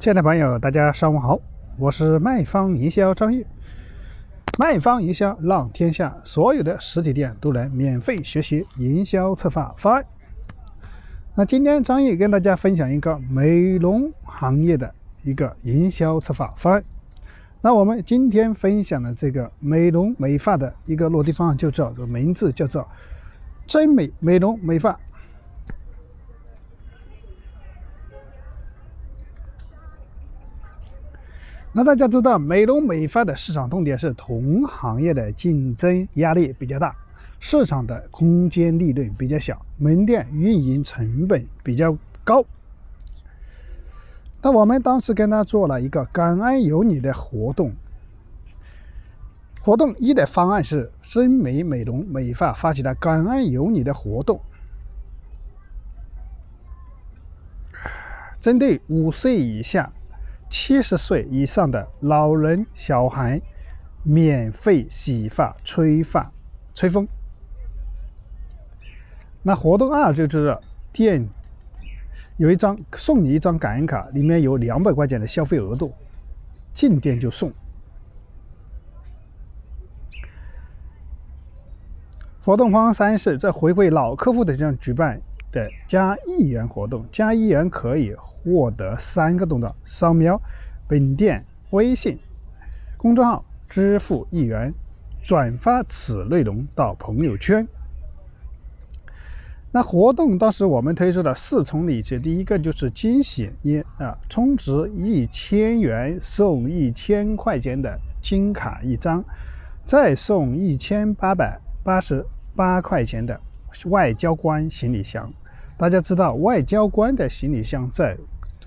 亲爱的朋友，大家上午好，我是卖方营销张毅。卖方营销让天下所有的实体店都能免费学习营销策划方案。那今天张毅跟大家分享一个美容行业的一个营销策划方案。那我们今天分享的这个美容美发的一个落地方案就叫做名字叫做真美美容美发。那大家知道美容美发的市场痛点是同行业的竞争压力比较大，市场的空间利润比较小，门店运营成本比较高。那我们当时跟他做了一个感恩有你的活动，活动一的方案是真美美容美发发起了感恩有你的活动，针对5岁以下70岁以上的老人、小孩，免费洗发、吹风。那活动2就是店有一张送你一张感恩卡，里面有200块钱的消费额度，进店就送。活动方案3是在回馈老客户的这样举办的加1元活动，加1元可以获得3个动作：扫描本店微信公众号，支付1元，转发此内容到朋友圈。那活动当时我们推出了4重礼节，第一个就是惊喜，充值1000元送1000块钱的金卡1张，再送1888块钱的外交官行李箱。大家知道外交官的行李箱在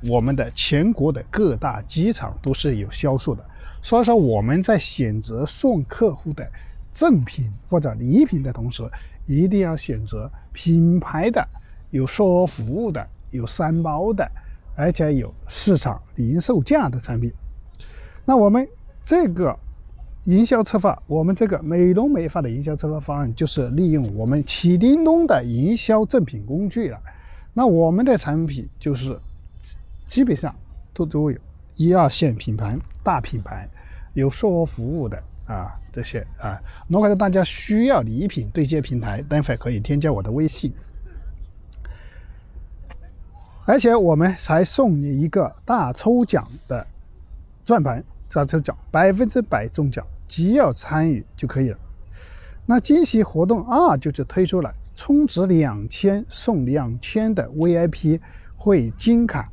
我们的全国的各大机场都是有销售的，所以说我们在选择送客户的赠品或者礼品的同时，一定要选择品牌的、有售后服务的、有3包的，而且有市场零售价的产品。那我们这个营销策划，我们这个美容美发的营销策划方案就是利用我们启叮咚的营销赠品工具了。那我们的产品就是基本上都有1、2线品牌、大品牌，有售后服务的这些如果大家需要礼品对接平台，待会可以添加我的微信。而且我们还送你一个大抽奖的转盘，大抽奖100%中奖，只要参与就可以了。那惊喜活动2就是推出了充值2000送2000的 VIP 会金卡，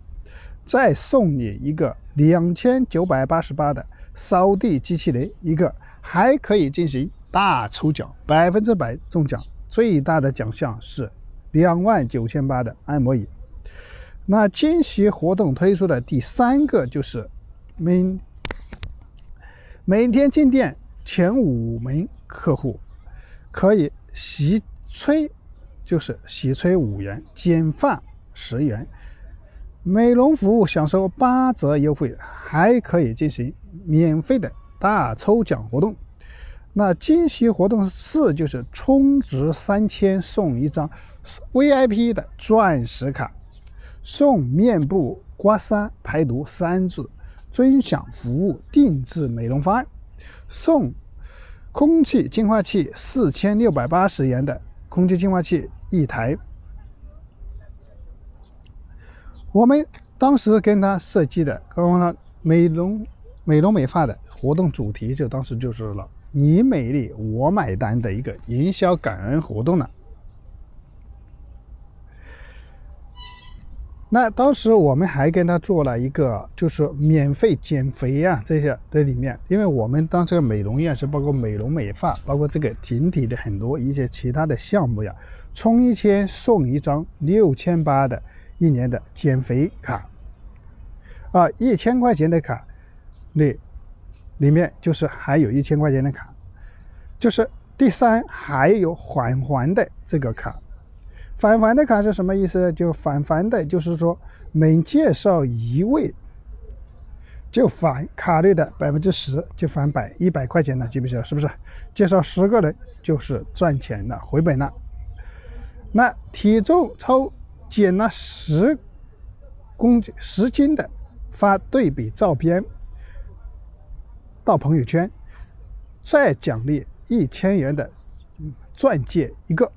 再送你一个2988的扫地机器人一个，还可以进行大抽奖，100%中奖，最大的奖项是29800的按摩椅。那惊喜活动推出的第3个就是每天进店前5名客户可以洗吹5元，剪发10元，美容服务享受8折优惠，还可以进行免费的大抽奖活动。那惊喜活动4就是充值3000送1张 VIP 的钻石卡，送面部刮痧排毒3组，尊享服务定制美容方案，送空气净化器4680元的空气净化器1台。我们当时跟他设计的美容美发的活动主题就当时就是了你美丽我买单的一个营销感恩活动了。那当时我们还跟他做了一个就是免费减肥这些在里面，因为我们当这个美容院是包括美容美发，包括这个整体的很多一些其他的项目呀，充1000送1张6800的1年的减肥卡1000块钱的卡里面就是还有1000块钱的卡，就是第3还有返还的这个卡。返还的卡是什么意思？就返还的就是说每介绍1位就返卡率的10%，就返100块钱了，基本上是不是介绍10个人就是赚钱了，回本了。那体重减了10斤的发对比照片到朋友圈，再奖励1000元的钻戒一个。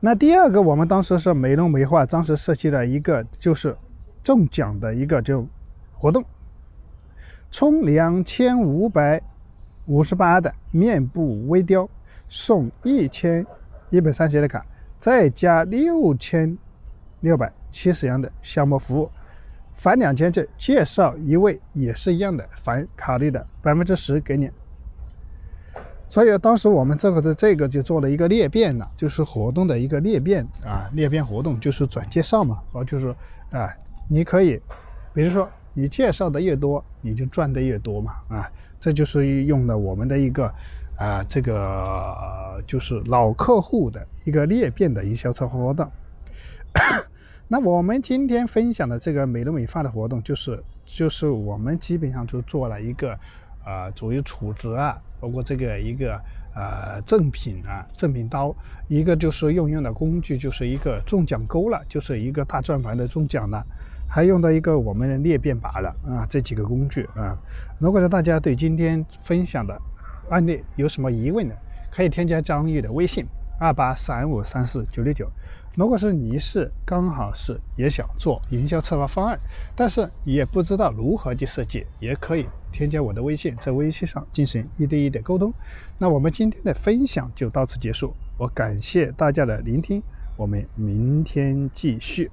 那第二个，我们当时是没龙没画，当时设计的一个就是中奖的一个就活动，充2558的面部微雕，送1130的卡，再加6670元的项目服务，返2000就介绍一位也是一样的，返卡率的10%给你。所以当时我们这个就做了一个裂变了，就是活动的一个裂变啊，裂变活动就是转介绍嘛，就是啊，你可以，比如说你介绍的越多，你就赚的越多嘛，啊，这就是用了我们的一个啊，这个就是老客户的一个裂变的营销策划活动。那我们今天分享的这个美容美发的活动，就是我们基本上就做了一个。作为储值啊，包括这个一个赠品啊，赠品刀，一个就是用的工具，就是一个中奖钩了，就是一个大转盘的中奖了，还用到一个我们的裂变拔了啊，这几个工具啊。如果大家对今天分享的案例有什么疑问呢，可以添加张玉的微信2835349669。如果是你刚好也想做营销策划方案，但是也不知道如何去设计，也可以添加我的微信，在微信上进行1对1的沟通。那我们今天的分享就到此结束，我感谢大家的聆听，我们明天继续。